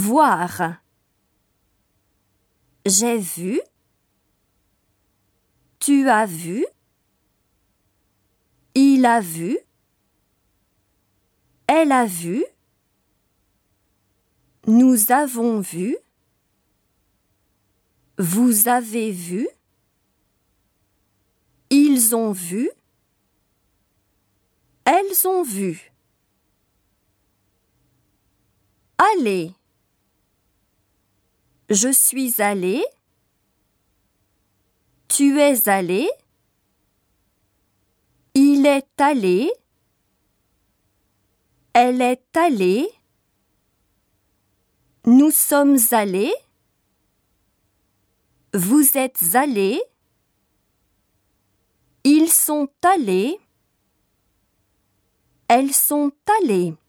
Voir. J'ai vu. Tu as vu. Il a vu. Elle a vu. Nous avons vu. Vous avez vu. Ils ont vu. Elles ont vu. Aller. Je suis allé. Tu es allé. Il est allé. Elle est allée. Nous sommes allés. Vous êtes allés. Ils sont allés. Elles sont allées.